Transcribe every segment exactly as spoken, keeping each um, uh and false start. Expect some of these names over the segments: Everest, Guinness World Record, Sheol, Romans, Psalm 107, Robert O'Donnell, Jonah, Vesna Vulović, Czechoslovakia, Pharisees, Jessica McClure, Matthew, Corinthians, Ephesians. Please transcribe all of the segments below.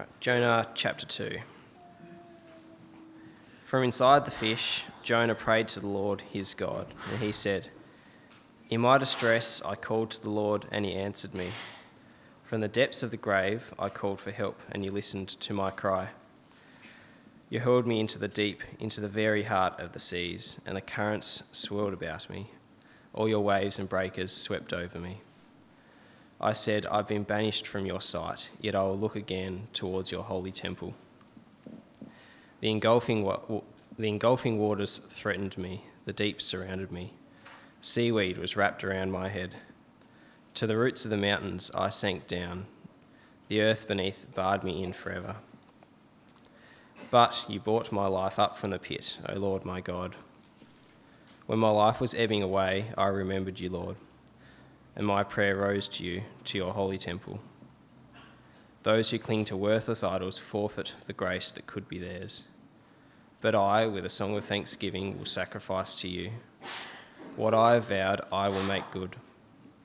Right, Jonah chapter two. From inside the fish, Jonah prayed to the Lord his God, and he said, "In my distress I called to the Lord, and he answered me. From the depths of the grave I called for help, and you listened to my cry. You hurled me into the deep, into the very heart of the seas, and the currents swirled about me. All your waves and breakers swept over me. I said, I've been banished from your sight, yet I will look again towards your holy temple. The engulfing, wa- the engulfing waters threatened me, the deep surrounded me. Seaweed was wrapped around my head. To the roots of the mountains I sank down. The earth beneath barred me in forever. But you brought my life up from the pit, O Lord my God. When my life was ebbing away, I remembered you, Lord, and my prayer rose to you, to your holy temple. Those who cling to worthless idols forfeit the grace that could be theirs. But I, with a song of thanksgiving, will sacrifice to you. What I have vowed, I will make good.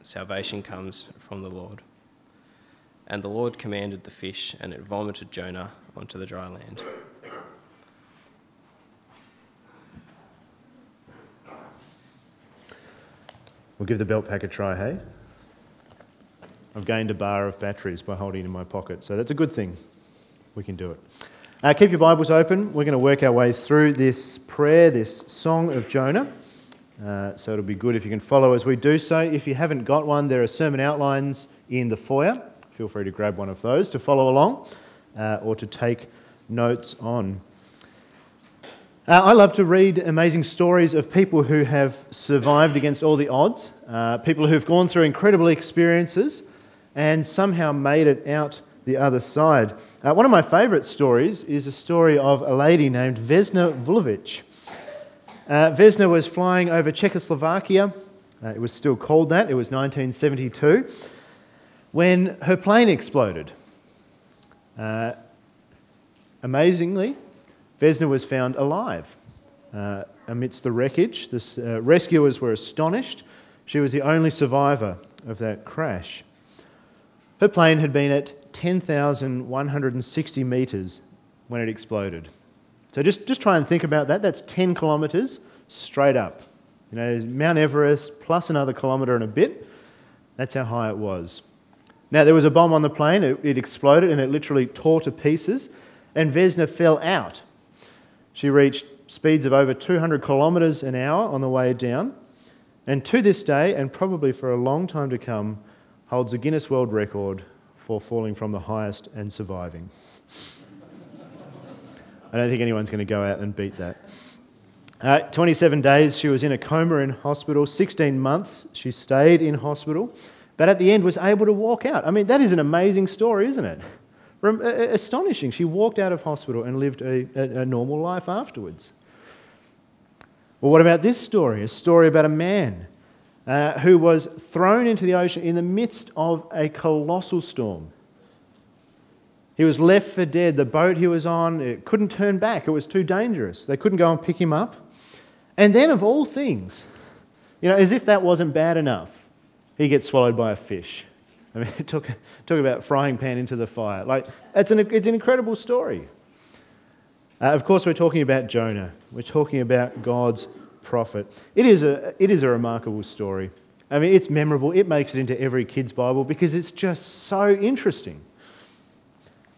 Salvation comes from the Lord." And the Lord commanded the fish, and it vomited Jonah onto the dry land. We'll give the belt pack a try, hey? I've gained a bar of batteries by holding it in my pocket, so that's a good thing. We can do it. Uh, keep your Bibles open. We're going to work our way through this prayer, this song of Jonah. Uh, so it'll be good if you can follow as we do so. If you haven't got one, there are sermon outlines in the foyer. Feel free to grab one of those to follow along uh, or to take notes on. Uh, I love to read amazing stories of people who have survived against all the odds, uh, people who've gone through incredible experiences and somehow made it out the other side. Uh, one of my favourite stories is a story of a lady named Vesna Vulović. Uh, Vesna was flying over Czechoslovakia, uh, it was still called that, it was nineteen seventy-two, when her plane exploded. Uh, amazingly, Vesna was found alive uh, amidst the wreckage. The uh, rescuers were astonished. She was the only survivor of that crash. Her plane had been at ten thousand one hundred sixty metres when it exploded. So just, just try and think about that. That's ten kilometres straight up. You know, Mount Everest plus another kilometre and a bit. That's how high it was. Now, there was a bomb on the plane. It, it exploded and it literally tore to pieces. And Vesna fell out. She reached speeds of over two hundred kilometres an hour on the way down. And to this day, and probably for a long time to come, holds a Guinness World Record for falling from the highest and surviving. I don't think anyone's going to go out and beat that. Uh, twenty-seven days she was in a coma in hospital. sixteen months she stayed in hospital, but at the end was able to walk out. I mean, that is an amazing story, isn't it? Rem- astonishing. She walked out of hospital and lived a, a, a normal life afterwards. Well, what about this story? A story about a man uh, who was thrown into the ocean in the midst of a colossal storm. He was left for dead. The boat he was on, it couldn't turn back. It was too dangerous. They couldn't go and pick him up. And then, of all things, you know, as if that wasn't bad enough, he gets swallowed by a fish. I mean, it took, talk about frying pan into the fire. Like, it's an, it's an incredible story. Uh, of course, we're talking about Jonah. We're talking about God's prophet. It is a, it is a remarkable story. I mean, it's memorable. It makes it into every kid's Bible because it's just so interesting.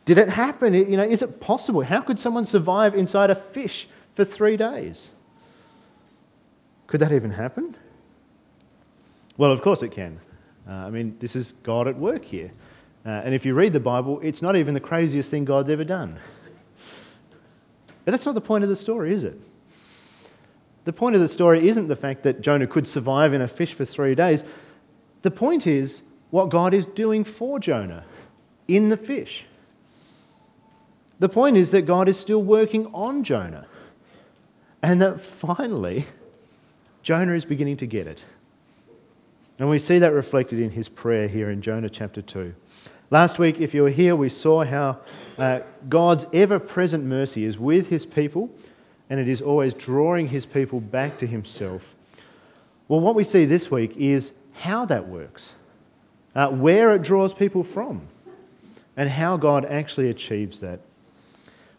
Did it happen? You know, is it possible? How could someone survive inside a fish for three days? Could that even happen? Well, of course it can. Uh, I mean, this is God at work here. Uh, and if you read the Bible, it's not even the craziest thing God's ever done. But that's not the point of the story, is it? The point of the story isn't the fact that Jonah could survive in a fish for three days. The point is what God is doing for Jonah in the fish. The point is that God is still working on Jonah, and that finally Jonah is beginning to get it. And we see that reflected in his prayer here in Jonah chapter two. Last week, if you were here, we saw how uh, God's ever-present mercy is with his people, and it is always drawing his people back to himself. Well, what we see this week is how that works, uh, where it draws people from. and how God actually achieves that.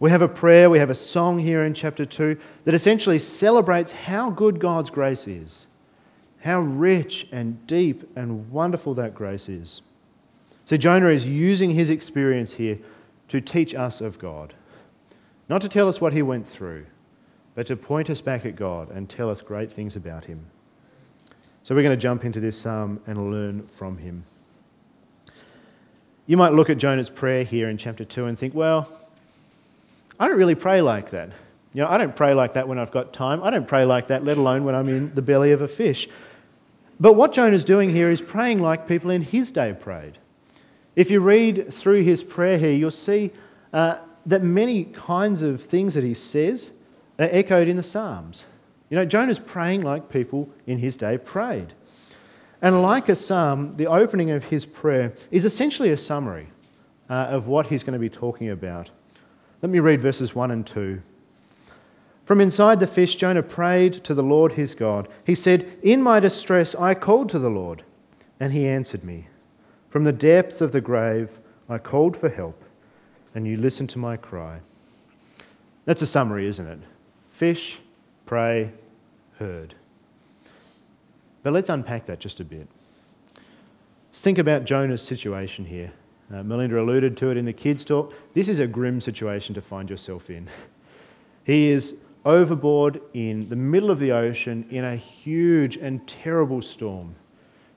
We have a prayer, we have a song here in chapter two that essentially celebrates how good God's grace is, how rich and deep and wonderful that grace is. So Jonah is using his experience here to teach us of God. Not to tell us what he went through, but to point us back at God and tell us great things about him. So we're going to jump into this psalm and learn from him. You might look at Jonah's prayer here in chapter two and think, well, I don't really pray like that. You know, I don't pray like that when I've got time. I don't pray like that, let alone when I'm in the belly of a fish. But what Jonah's doing here is praying like people in his day prayed. If you read through his prayer here, you'll see uh, that many kinds of things that he says are echoed in the Psalms. You know, Jonah's praying like people in his day prayed. And like a psalm, the opening of his prayer is essentially a summary uh, of what he's going to be talking about. Let me read verses one and two. From inside the fish, Jonah prayed to the Lord his God. He said, "In my distress I called to the Lord, and he answered me. From the depths of the grave I called for help, and you listened to my cry." That's a summary, isn't it? Fish, pray, heard. But let's unpack that just a bit. Let's think about Jonah's situation here. Uh, Melinda alluded to it in the kids' talk. This is a grim situation to find yourself in. He is overboard in the middle of the ocean in a huge and terrible storm.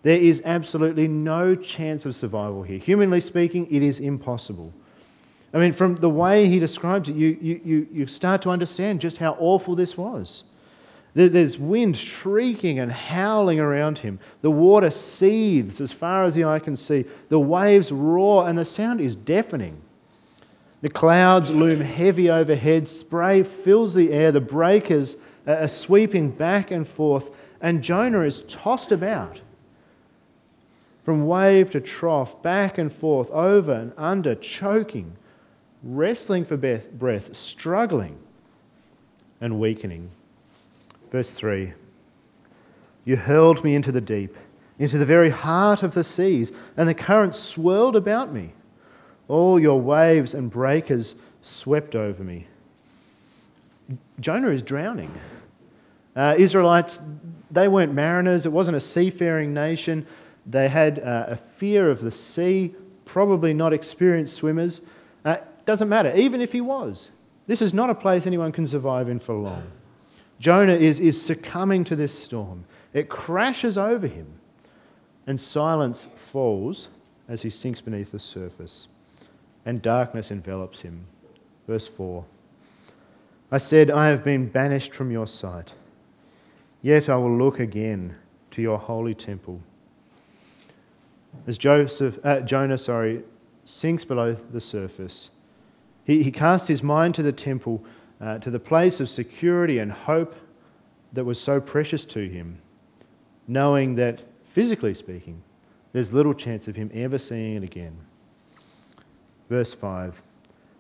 There is absolutely no chance of survival here. Humanly speaking, it is impossible. I mean, from the way he describes it, you you you start to understand just how awful this was. There's wind shrieking and howling around him. The water seethes as far as the eye can see. The waves roar and the sound is deafening. The clouds loom heavy overhead. Spray fills the air. The breakers are sweeping back and forth. And Jonah is tossed about from wave to trough, back and forth, over and under, choking, wrestling for breath, struggling and weakening. Verse three, "You hurled me into the deep, into the very heart of the seas, and the currents swirled about me. All your waves and breakers swept over me." Jonah is drowning. Uh, Israelites, they weren't mariners. It wasn't a seafaring nation. They had uh, a fear of the sea, probably not experienced swimmers. Uh, doesn't matter, even if he was. This is not a place anyone can survive in for long. Jonah is, is succumbing to this storm. It crashes over him and silence falls as he sinks beneath the surface and darkness envelops him. Verse four, "I said, I have been banished from your sight, yet I will look again to your holy temple." As Joseph, uh, Jonah sorry, sinks below the surface, he, he casts his mind to the temple, Uh, to the place of security and hope that was so precious to him, knowing that, physically speaking, there's little chance of him ever seeing it again. Verse five,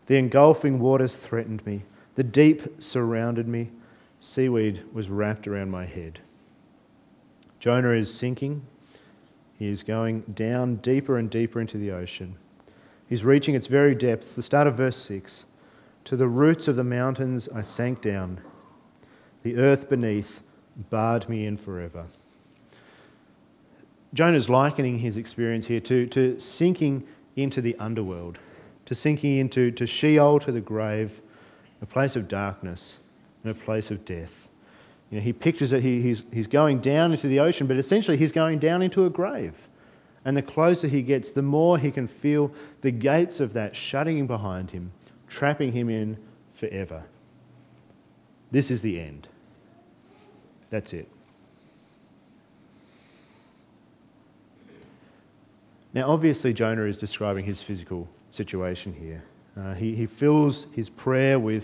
"The engulfing waters threatened me, the deep surrounded me, seaweed was wrapped around my head." Jonah is sinking. He is going down deeper and deeper into the ocean. He's reaching its very depths. The start of verse six, "To the roots of the mountains I sank down. The earth beneath barred me in forever." Jonah's likening his experience here to, to sinking into the underworld, to sinking into to Sheol, to the grave, a place of darkness and a place of death. You know, he pictures that he, he's, he's going down into the ocean, but essentially he's going down into a grave. And the closer he gets, the more he can feel the gates of that shutting behind him, trapping him in forever. This is the end. That's it. Now, obviously, Jonah is describing his physical situation here. Uh, he, he fills his prayer with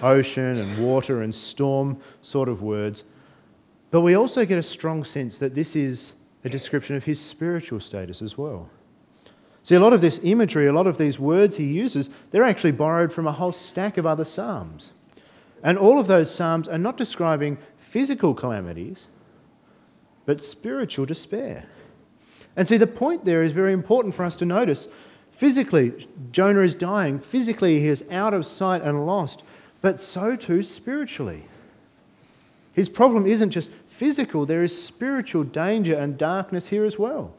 ocean and water and storm sort of words. But we also get a strong sense that this is a description of his spiritual status as well. See, a lot of this imagery, a lot of these words he uses, they're actually borrowed from a whole stack of other psalms. And all of those psalms are not describing physical calamities, but spiritual despair. And see, the point there is very important for us to notice. Physically, Jonah is dying. Physically, he is out of sight and lost, but so too spiritually. His problem isn't just physical, there is spiritual danger and darkness here as well.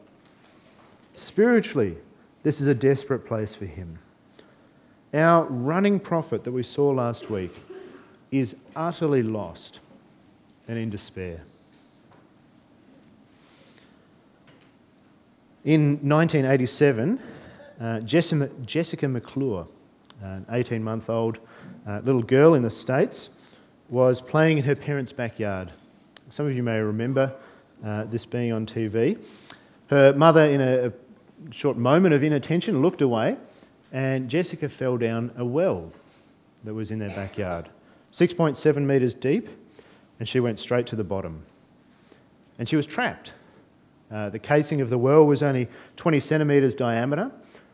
Spiritually, this is a desperate place for him. Our running prophet that we saw last week is utterly lost and in despair. In nineteen eighty-seven, uh, Jessica, Jessica McClure, an eighteen-month-old uh, little girl in the States, was playing in her parents' backyard. Some of you may remember uh, this being on T V. Her mother, in a, a short moment of inattention, looked away, and Jessica fell down a well that was in their backyard, six point seven metres deep, and she went straight to the bottom. And she was trapped. Uh, the casing of the well was only twenty centimetres diameter,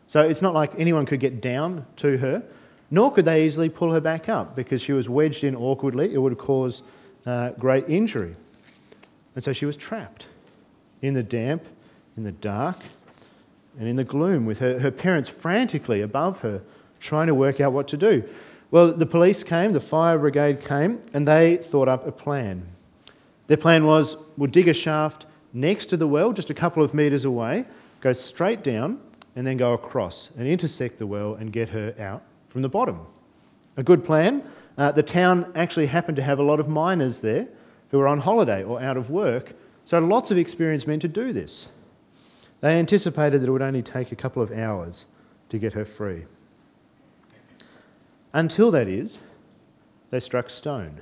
so it's not like anyone could get down to her, nor could they easily pull her back up because she was wedged in awkwardly. It would have caused uh, great injury. And so she was trapped in the damp, in the dark, and in the gloom with her, her parents frantically above her trying to work out what to do. Well, the police came, the fire brigade came, and they thought up a plan. Their plan was, we'll dig a shaft next to the well, just a couple of metres away, go straight down and then go across and intersect the well and get her out from the bottom. A good plan. Uh, the town actually happened to have a lot of miners there who were on holiday or out of work, so lots of experienced men to do this. They anticipated that it would only take a couple of hours to get her free. Until, that is, they struck stone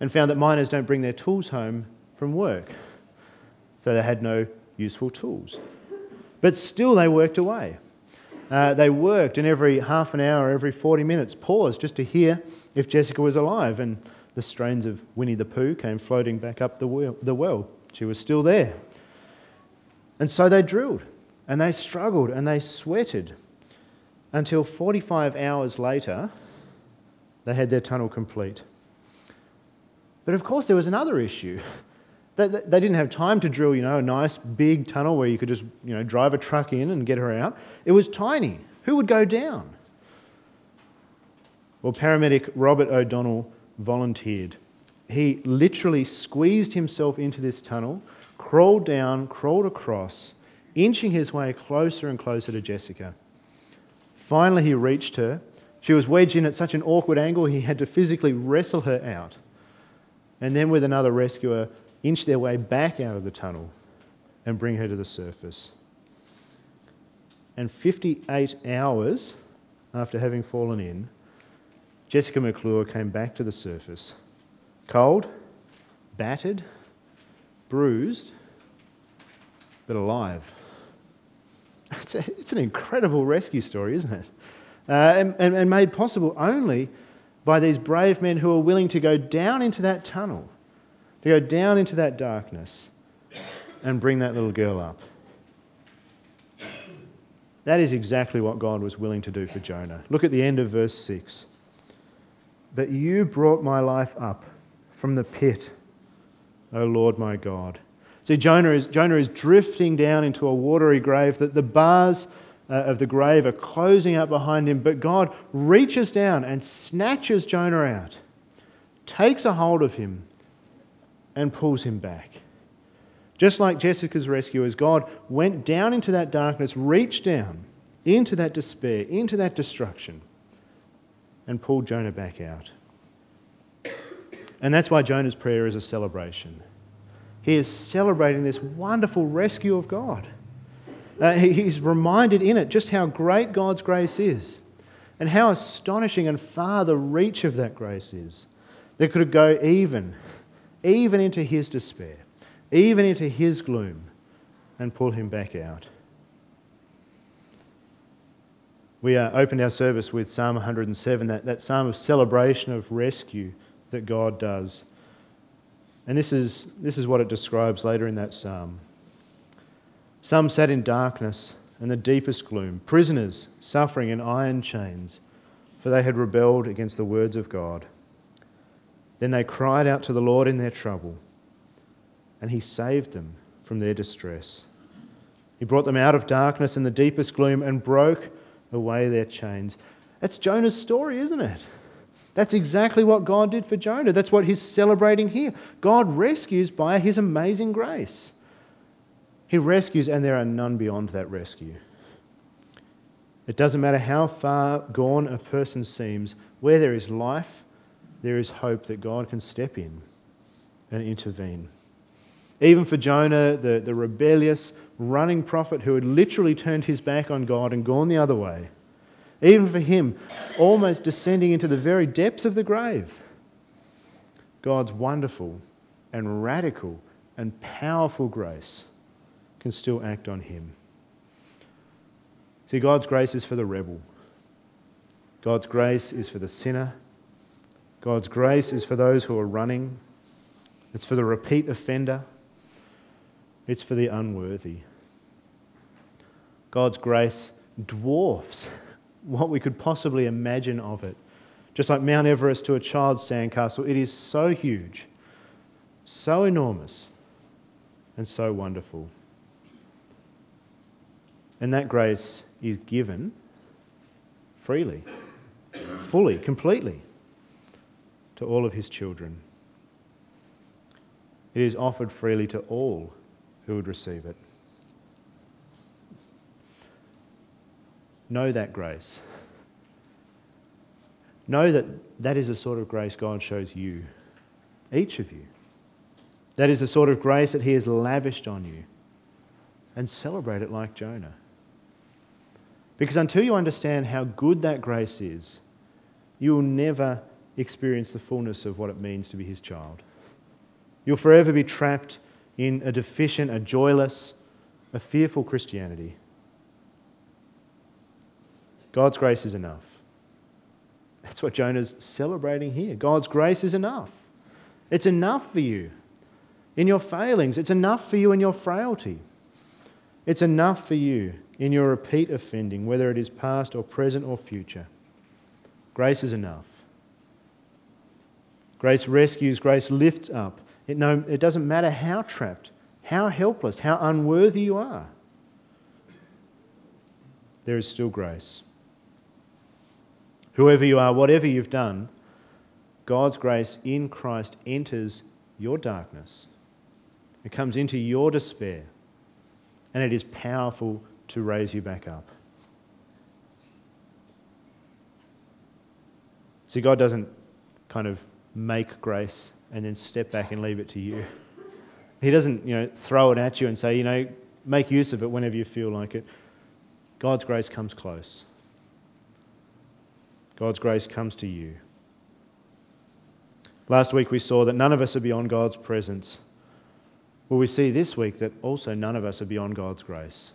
and found that miners don't bring their tools home from work, so they had no useful tools. But still they worked away. Uh, they worked, and every half an hour, every forty minutes, paused just to hear if Jessica was alive, and the strains of Winnie the Pooh came floating back up the well. The well. She was still there. And so they drilled, and they struggled, and they sweated, until forty-five hours later, they had their tunnel complete. But of course there was another issue. They, they, they didn't have time to drill, you know, a nice big tunnel where you could just, you know, drive a truck in and get her out. It was tiny. Who would go down? Well, paramedic Robert O'Donnell volunteered. He literally squeezed himself into this tunnel, crawled down, crawled across, inching his way closer and closer to Jessica. Finally he reached her. She was wedged in at such an awkward angle he had to physically wrestle her out, and then with another rescuer, inch their way back out of the tunnel and bring her to the surface. And fifty-eight hours after having fallen in, Jessica McClure came back to the surface, cold, battered, bruised, but alive. It's, a, it's an incredible rescue story, isn't it? Uh, and, and, and made possible only by these brave men who are willing to go down into that tunnel, to go down into that darkness and bring that little girl up. That is exactly what God was willing to do for Jonah. Look at the end of verse six. But you brought my life up from the pit, O Lord my God. See, Jonah is, Jonah is drifting down into a watery grave, that the bars Uh, of the grave are closing up behind him, but God reaches down and snatches Jonah out, takes a hold of him and pulls him back. Just like Jessica's rescuers, God went down into that darkness, reached down into that despair, into that destruction, and pulled Jonah back out. And that's why Jonah's prayer is a celebration. He is celebrating this wonderful rescue of God. Uh, he, he's reminded in it just how great God's grace is and how astonishing and far the reach of that grace is. That could go even, even into his despair, even into his gloom, and pull him back out. We uh, opened our service with Psalm one hundred seven, that, that psalm of celebration of rescue that God does. And this is, this is what it describes later in that psalm. Some sat in darkness and the deepest gloom, prisoners suffering in iron chains, for they had rebelled against the words of God. Then they cried out to the Lord in their trouble, and he saved them from their distress. He brought them out of darkness and the deepest gloom and broke away their chains. That's Jonah's story, isn't it? That's exactly what God did for Jonah. That's what he's celebrating here. God rescues by his amazing grace. He rescues, and there are none beyond that rescue. It doesn't matter how far gone a person seems, where there is life, there is hope that God can step in and intervene. Even for Jonah, the, the rebellious, running prophet who had literally turned his back on God and gone the other way, even for him, almost descending into the very depths of the grave, God's wonderful and radical and powerful grace can still act on him. See, God's grace is for the rebel. God's grace is for the sinner. God's grace is for those who are running. It's for the repeat offender. It's for the unworthy. God's grace dwarfs what we could possibly imagine of it. Just like Mount Everest to a child's sandcastle, it is so huge, so enormous, and so wonderful. And that grace is given freely, fully, completely to all of his children. It is offered freely to all who would receive it. Know that grace. Know that that is the sort of grace God shows you, each of you. That is the sort of grace that he has lavished on you. And celebrate it like Jonah. Because until you understand how good that grace is, you will never experience the fullness of what it means to be his child. You'll forever be trapped in a deficient, a joyless, a fearful Christianity. God's grace is enough. That's what Jonah's celebrating here. God's grace is enough. It's enough for you in your failings. It's enough for you in your frailty. It's enough for you in your repeat offending, whether it is past or present or future. Grace is enough. Grace rescues, grace lifts up. It, no, it doesn't matter how trapped, how helpless, how unworthy you are. There is still grace. Whoever you are, whatever you've done, God's grace in Christ enters your darkness. It comes into your despair, and it is powerful to raise you back up. See, God doesn't kind of make grace and then step back and leave it to you. He doesn't, you know, throw it at you and say, you know, make use of it whenever you feel like it. God's grace comes close. God's grace comes to you. Last week we saw that none of us are beyond God's presence. Well, we see this week that also none of us are beyond God's grace.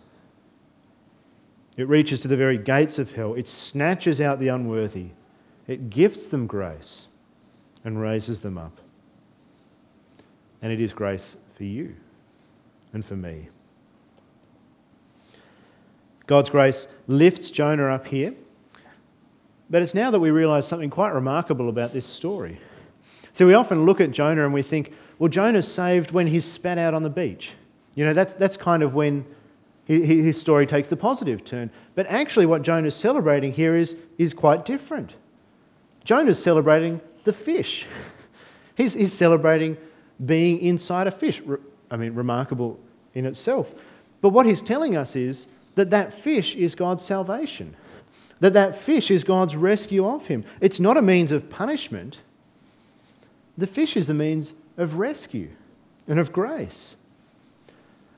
It reaches to the very gates of hell. It snatches out the unworthy. It gifts them grace and raises them up. And it is grace for you and for me. God's grace lifts Jonah up here, but it's now that we realise something quite remarkable about this story. So we often look at Jonah and we think, well, Jonah's saved when he's spat out on the beach. You know, that's that's kind of when he, he, his story takes the positive turn. But actually what Jonah's celebrating here is, is quite different. Jonah's celebrating the fish. He's, he's celebrating being inside a fish. Re, I mean, remarkable in itself. But what he's telling us is that that fish is God's salvation. That that fish is God's rescue of him. It's not a means of punishment. The fish is a means of rescue and of grace.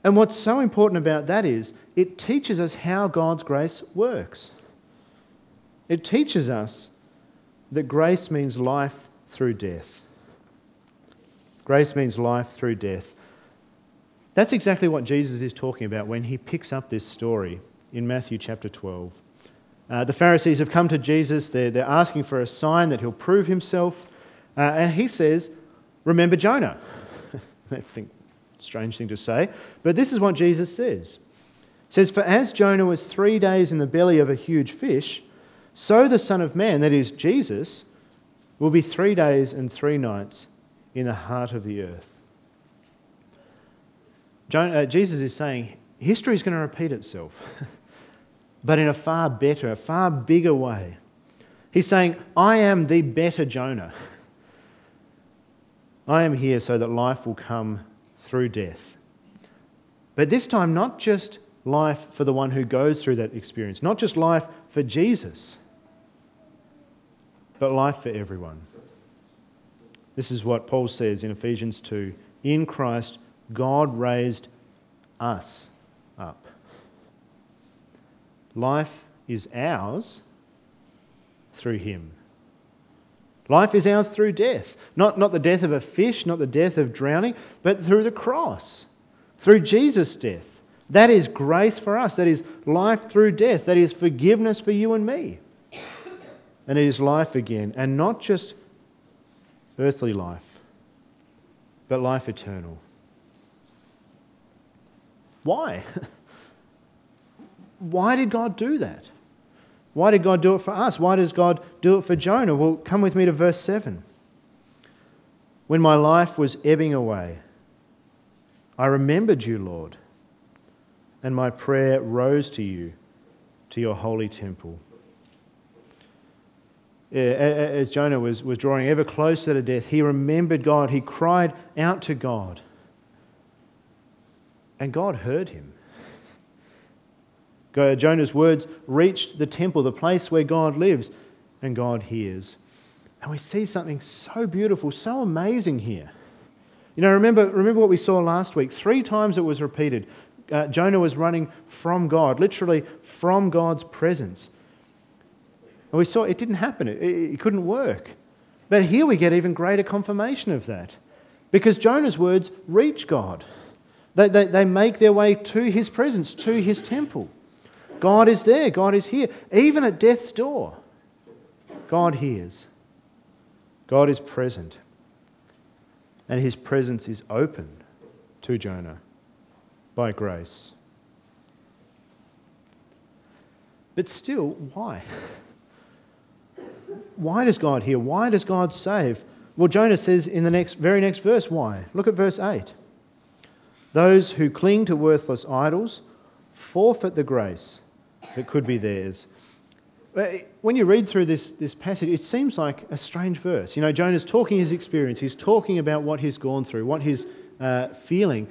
And what's so important about that is it teaches us how God's grace works. It teaches us that grace means life through death. Grace means life through death. That's exactly what Jesus is talking about when he picks up this story in Matthew chapter twelve. Uh, the Pharisees have come to Jesus. They're, they're asking for a sign that he'll prove himself. Uh, and he says, remember Jonah. I think strange thing to say, but this is what Jesus says. He says, for as Jonah was three days in the belly of a huge fish, so the Son of Man, that is Jesus, will be three days and three nights in the heart of the earth. Jonah, uh, Jesus is saying history is going to repeat itself, but in a far better, a far bigger way. He's saying, I am the better Jonah. I am here so that life will come through death. But this time, not just life for the one who goes through that experience, not just life for Jesus, but life for everyone. This is what Paul says in Ephesians two, in Christ, God raised us up. Life is ours through him. Life is ours through death. Not, not the death of a fish, not the death of drowning, but through the cross, through Jesus' death. That is grace for us. That is life through death. That is forgiveness for you and me. And it is life again. And not just earthly life, but life eternal. Why? Why did God do that? Why did God do it for us? Why does God do it for Jonah? Well, come with me to verse seven. When my life was ebbing away, I remembered you, Lord, and my prayer rose to you, to your holy temple. As Jonah was, was drawing ever closer to death, he remembered God. He cried out to God. And God heard him. Jonah's words reached the temple, the place where God lives, and God hears. And we see something so beautiful, so amazing here. You know, remember, remember what we saw last week. Three times it was repeated. Uh, Jonah was running from God, literally from God's presence. And we saw it didn't happen. It, it, it couldn't work. But here we get even greater confirmation of that. Because Jonah's words reach God. They, they, they make their way to his presence, to his temple. God is there. God is here. Even at death's door, God hears. God is present. And his presence is open to Jonah by grace. But still, why? Why does God hear? Why does God save? Well, Jonah says in the next, very next verse why. Look at verse eight. Those who cling to worthless idols forfeit the grace that could be theirs. When you read through this, this passage, it seems like a strange verse. You know, Jonah's talking his experience. He's talking about what he's gone through, what he's uh, feeling.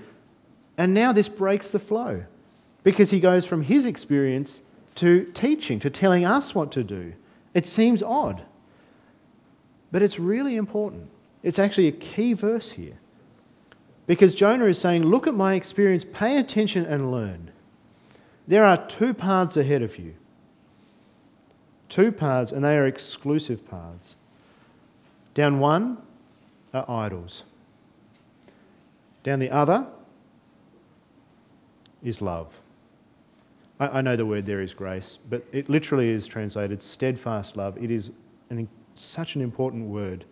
And now this breaks the flow because he goes from his experience to teaching, to telling us what to do. It seems odd, but it's really important. It's actually a key verse here because Jonah is saying, look at my experience, pay attention and learn. There are two paths ahead of you. Two paths, and they are exclusive paths. Down one are idols. Down the other is love. I, I know the word there is grace, but it literally is translated steadfast love. It is an, such an important word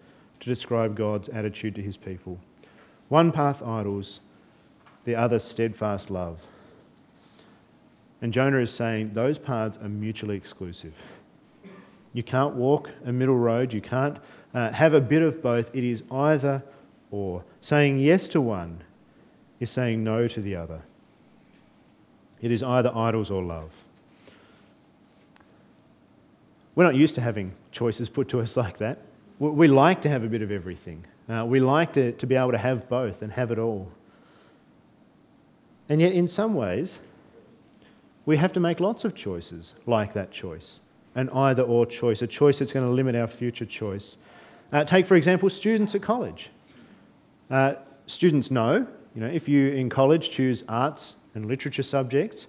to describe God's attitude to his people. One path, idols, the other, steadfast love. And Jonah is saying those paths are mutually exclusive. You can't walk a middle road. You can't uh, have a bit of both. It is either or. Saying yes to one is saying no to the other. It is either idols or love. We're not used to having choices put to us like that. We like to have a bit of everything. Uh, we like to, to be able to have both and have it all. And yet in some ways, we have to make lots of choices like that choice. An either-or choice, a choice that's going to limit our future choice. Uh, take, for example, students at college. Uh, students know, you know, if you in college choose arts and literature subjects,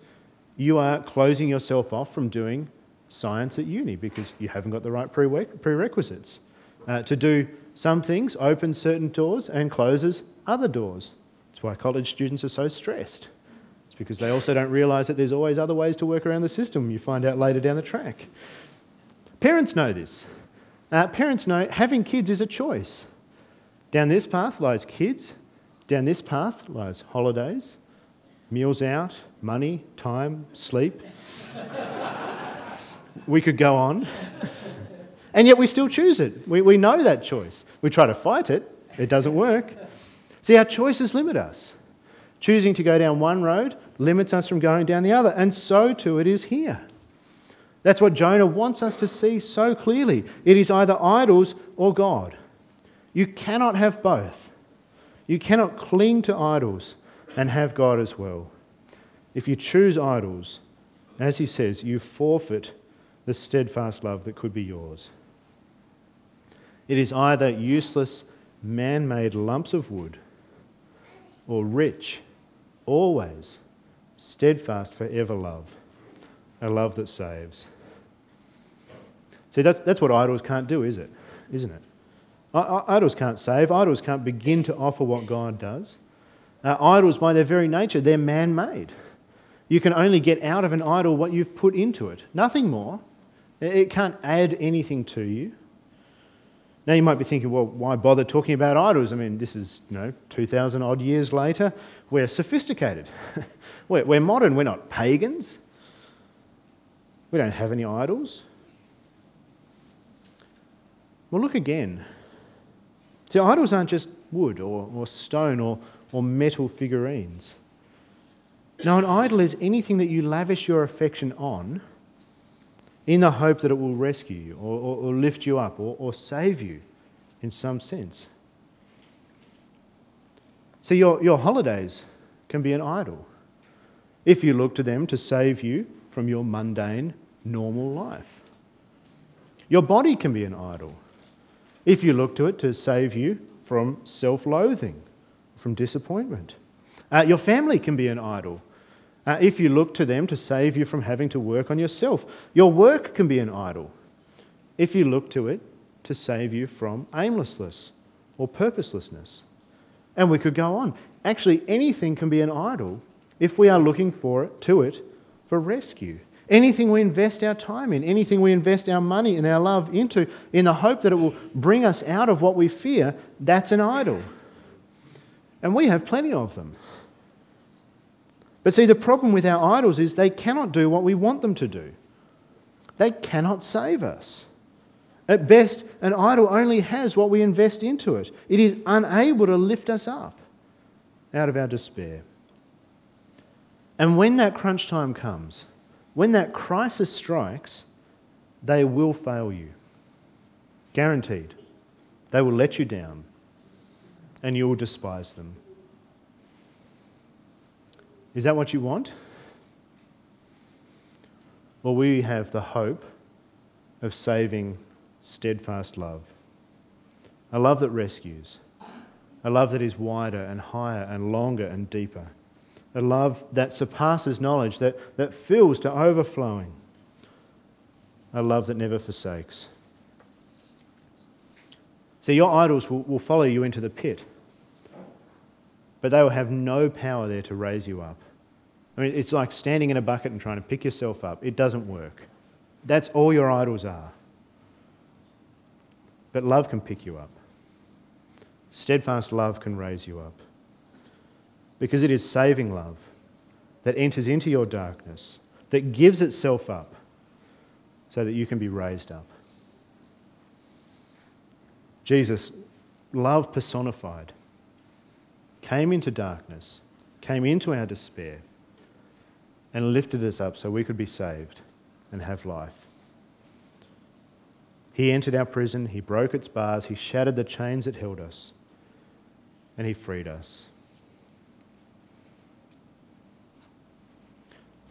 you are closing yourself off from doing science at uni because you haven't got the right prerequisites. Uh, to do some things opens certain doors and closes other doors. That's why college students are so stressed. Because they also don't realise that there's always other ways to work around the system. You find out later down the track. Parents know this. Uh, parents know having kids is a choice. Down this path lies kids. Down this path lies holidays, meals out, money, time, sleep. We could go on. And yet we still choose it. We, we know that choice. We try to fight it. It doesn't work. See, our choices limit us. Choosing to go down one road limits us from going down the other. And so too it is here. That's what Jonah wants us to see so clearly. It is either idols or God. You cannot have both. You cannot cling to idols and have God as well. If you choose idols, as he says, you forfeit the steadfast love that could be yours. It is either useless man-made lumps of wood or rich, always, steadfast, forever love, a love that saves. See, that's that's what idols can't do, is it? Isn't it? Idols can't save. Idols can't begin to offer what God does. Uh, idols, by their very nature, they're man-made. You can only get out of an idol what you've put into it. Nothing more. It can't add anything to you. Now you might be thinking, well, why bother talking about idols? I mean, this is, you know, two thousand odd years later. We're sophisticated. we're, we're modern. We're not pagans. We don't have any idols. Well, look again. See, idols aren't just wood or, or stone or, or metal figurines. No, an idol is anything that you lavish your affection on in the hope that it will rescue you or, or, or lift you up or, or save you in some sense. So your, your holidays can be an idol if you look to them to save you from your mundane, normal life. Your body can be an idol if you look to it to save you from self-loathing, from disappointment. Uh, your family can be an idol uh, if you look to them to save you from having to work on yourself. Your work can be an idol if you look to it to save you from aimlessness or purposelessness. And we could go on. Actually, anything can be an idol if we are looking for it, to it for rescue. Anything we invest our time in, anything we invest our money and our love into in the hope that it will bring us out of what we fear, that's an idol. And we have plenty of them. But see, the problem with our idols is they cannot do what we want them to do. They cannot save us. At best, an idol only has what we invest into it. It is unable to lift us up out of our despair. And when that crunch time comes, when that crisis strikes, they will fail you. Guaranteed. They will let you down and you'll despise them. Is that what you want? Well, we have the hope of saving steadfast love. A love that rescues. A love that is wider and higher and longer and deeper. A love that surpasses knowledge, that, that fills to overflowing. A love that never forsakes. See, your idols will, will follow you into the pit, but they will have no power there to raise you up. I mean, it's like standing in a bucket and trying to pick yourself up. It doesn't work. That's all your idols are. But love can pick you up. Steadfast love can raise you up. Because it is saving love that enters into your darkness, that gives itself up so that you can be raised up. Jesus, love personified, came into darkness, came into our despair, and lifted us up so we could be saved and have life. He entered our prison, he broke its bars, he shattered the chains that held us, and he freed us.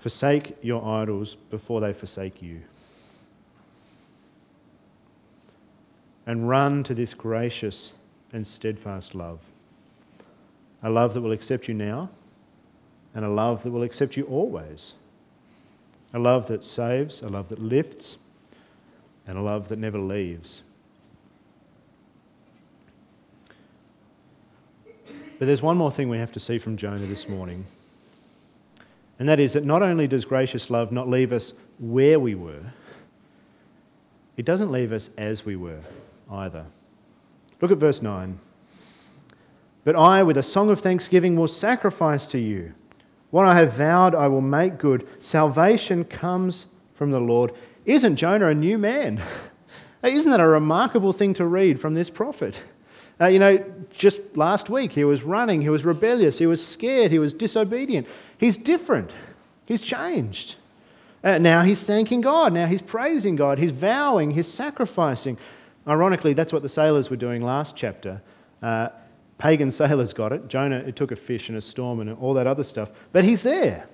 Forsake your idols before they forsake you. And run to this gracious and steadfast love. A love that will accept you now, and a love that will accept you always. A love that saves, a love that lifts, and a love that never leaves. But there's one more thing we have to see from Jonah this morning. And that is that not only does gracious love not leave us where we were, it doesn't leave us as we were either. Look at verse nine. But I, with a song of thanksgiving, will sacrifice to you. What I have vowed, I will make good. Salvation comes from the Lord. Isn't Jonah a new man? Isn't that a remarkable thing to read from this prophet? Uh, you know, just last week he was running, he was rebellious, he was scared, he was disobedient. He's different. He's changed. Uh, now he's thanking God. Now he's praising God. He's vowing, he's sacrificing. Ironically, that's what the sailors were doing last chapter. Uh, pagan sailors got it. Jonah, it took a fish and a storm and all that other stuff. But he's there.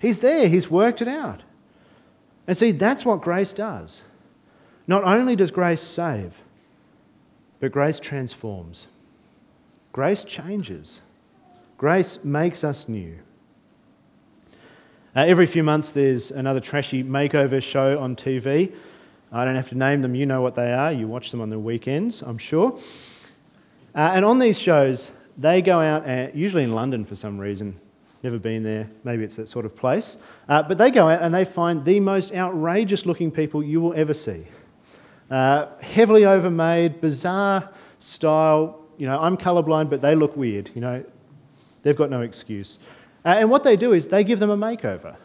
He's there. He's worked it out. And see, that's what grace does. Not only does grace save, but grace transforms. Grace changes. Grace makes us new. Uh, every few months there's another trashy makeover show on T V. I don't have to name them. You know what they are. You watch them on the weekends, I'm sure. Uh, and on these shows, they go out, and, usually in London for some reason. Never been there. Maybe it's that sort of place. Uh, but they go out and they find the most outrageous-looking people you will ever see. Uh, heavily overmade, bizarre style. You know, I'm colourblind, but they look weird. You know, they've got no excuse. Uh, and what they do is they give them a makeover.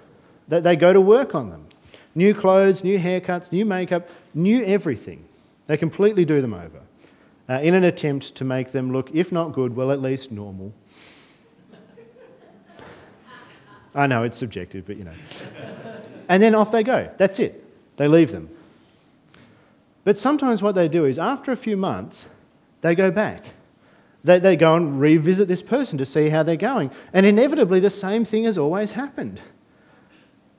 They, they go to work on them. New clothes, new haircuts, new makeup, new everything. They completely do them over uh, in an attempt to make them look, if not good, well, at least normal. I know, it's subjective, but you know. And then off they go. That's it. They leave them. But sometimes what they do is after a few months, they go back. They, they go and revisit this person to see how they're going. And inevitably, the same thing has always happened.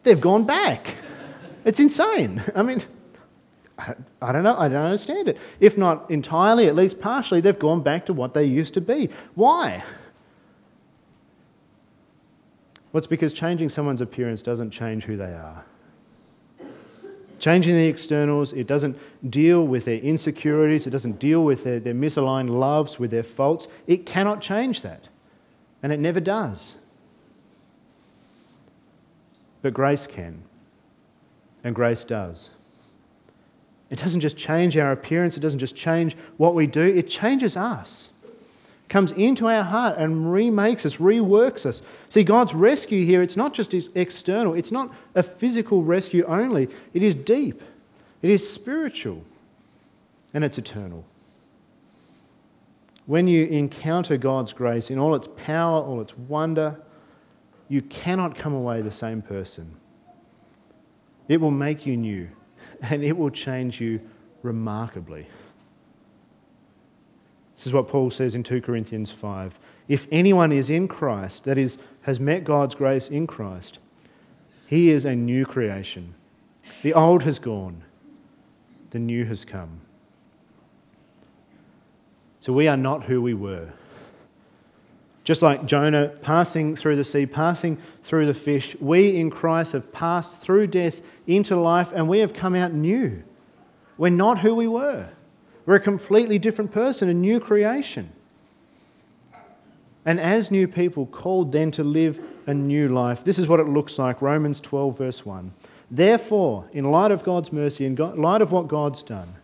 They've gone back. It's insane. I mean, I, I don't know. I don't understand it. If not entirely, at least partially, they've gone back to what they used to be. Why? Well, it's because changing someone's appearance doesn't change who they are. Changing the externals, it doesn't deal with their insecurities, it doesn't deal with their, their misaligned loves, with their faults. It cannot change that. And it never does. But grace can. And grace does. It doesn't just change our appearance, it doesn't just change what we do, it changes us. It comes into our heart and remakes us, reworks us. See, God's rescue here, it's not just external, it's not a physical rescue only. It is deep, it is spiritual, and it's eternal. When you encounter God's grace in all its power, all its wonder, you cannot come away the same person. It will make you new, and it will change you remarkably. This is what Paul says in two Corinthians five. If anyone is in Christ, that is, has met God's grace in Christ, he is a new creation. The old has gone, the new has come. So we are not who we were. Just like Jonah passing through the sea, passing through the fish, we in Christ have passed through death into life and we have come out new. We're not who we were. We're a completely different person, a new creation. And as new people, called then to live a new life. This is what it looks like, Romans twelve verse one. Therefore, in light of God's mercy, in God, light of what God's done,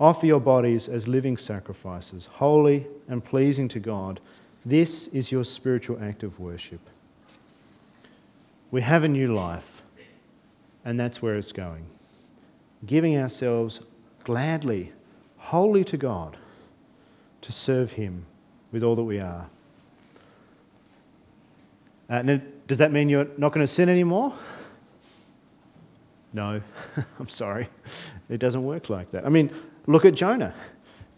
offer your bodies as living sacrifices, holy and pleasing to God. This is your spiritual act of worship. We have a new life, and that's where it's going. Giving ourselves gladly, wholly to God, to serve Him with all that we are. Uh, now, does that mean you're not going to sin anymore? No, I'm sorry. It doesn't work like that. I mean, look at Jonah.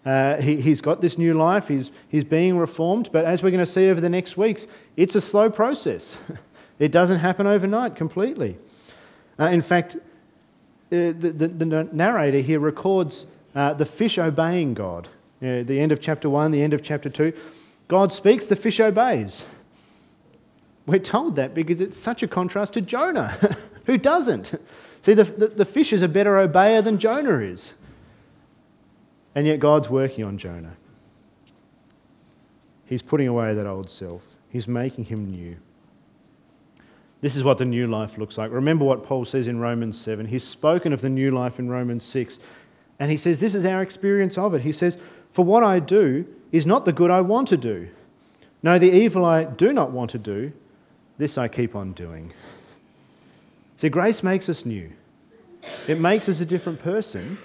Uh, he, he's got this new life, he's, he's being reformed, but as we're going to see over the next weeks, it's a slow process. It doesn't happen overnight completely. Uh, in fact, uh, the, the, the narrator here records uh, the fish obeying God. You know, the end of chapter one, the end of chapter two, God speaks, the fish obeys. We're told that because it's such a contrast to Jonah, who doesn't. See, the, the, the fish is a better obeyer than Jonah is. And yet God's working on Jonah. He's putting away that old self. He's making him new. This is what the new life looks like. Remember what Paul says in Romans seven. He's spoken of the new life in Romans six. And he says, this is our experience of it. He says, for what I do is not the good I want to do. No, the evil I do not want to do, this I keep on doing. See, grace makes us new. It makes us a different person.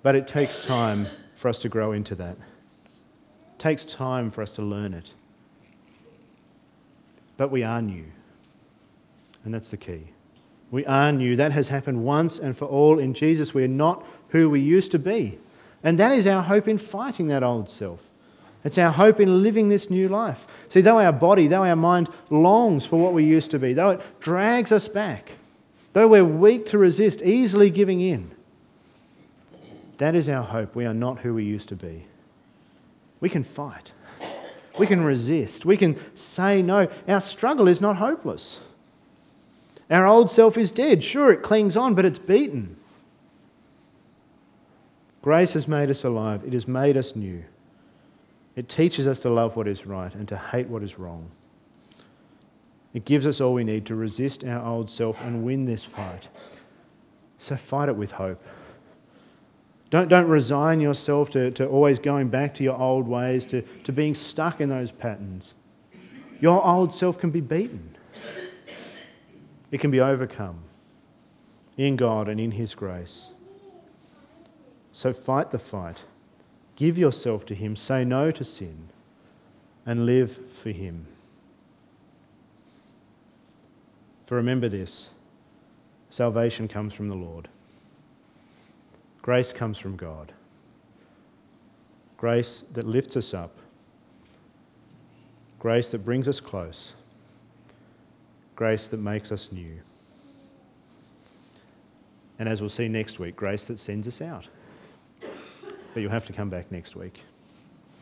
But it takes time for us to grow into that. It takes time for us to learn it. But we are new. And that's the key. We are new. That has happened once and for all in Jesus. We are not who we used to be. And that is our hope in fighting that old self. It's our hope in living this new life. See, though our body, though our mind longs for what we used to be, though it drags us back, though we're weak to resist, easily giving in, that is our hope. We are not who we used to be. We can fight. We can resist. We can say no. Our struggle is not hopeless. Our old self is dead. Sure, it clings on, but it's beaten. Grace has made us alive. It has made us new. It teaches us to love what is right and to hate what is wrong. It gives us all we need to resist our old self and win this fight. So fight it with hope. Don't, don't resign yourself to, to always going back to your old ways, to, to being stuck in those patterns. Your old self can be beaten. It can be overcome in God and in His grace. So fight the fight. Give yourself to Him. Say no to sin and live for Him. For remember this, salvation comes from the Lord. Grace comes from God. Grace that lifts us up. Grace that brings us close. Grace that makes us new. And as we'll see next week, grace that sends us out. But you'll have to come back next week.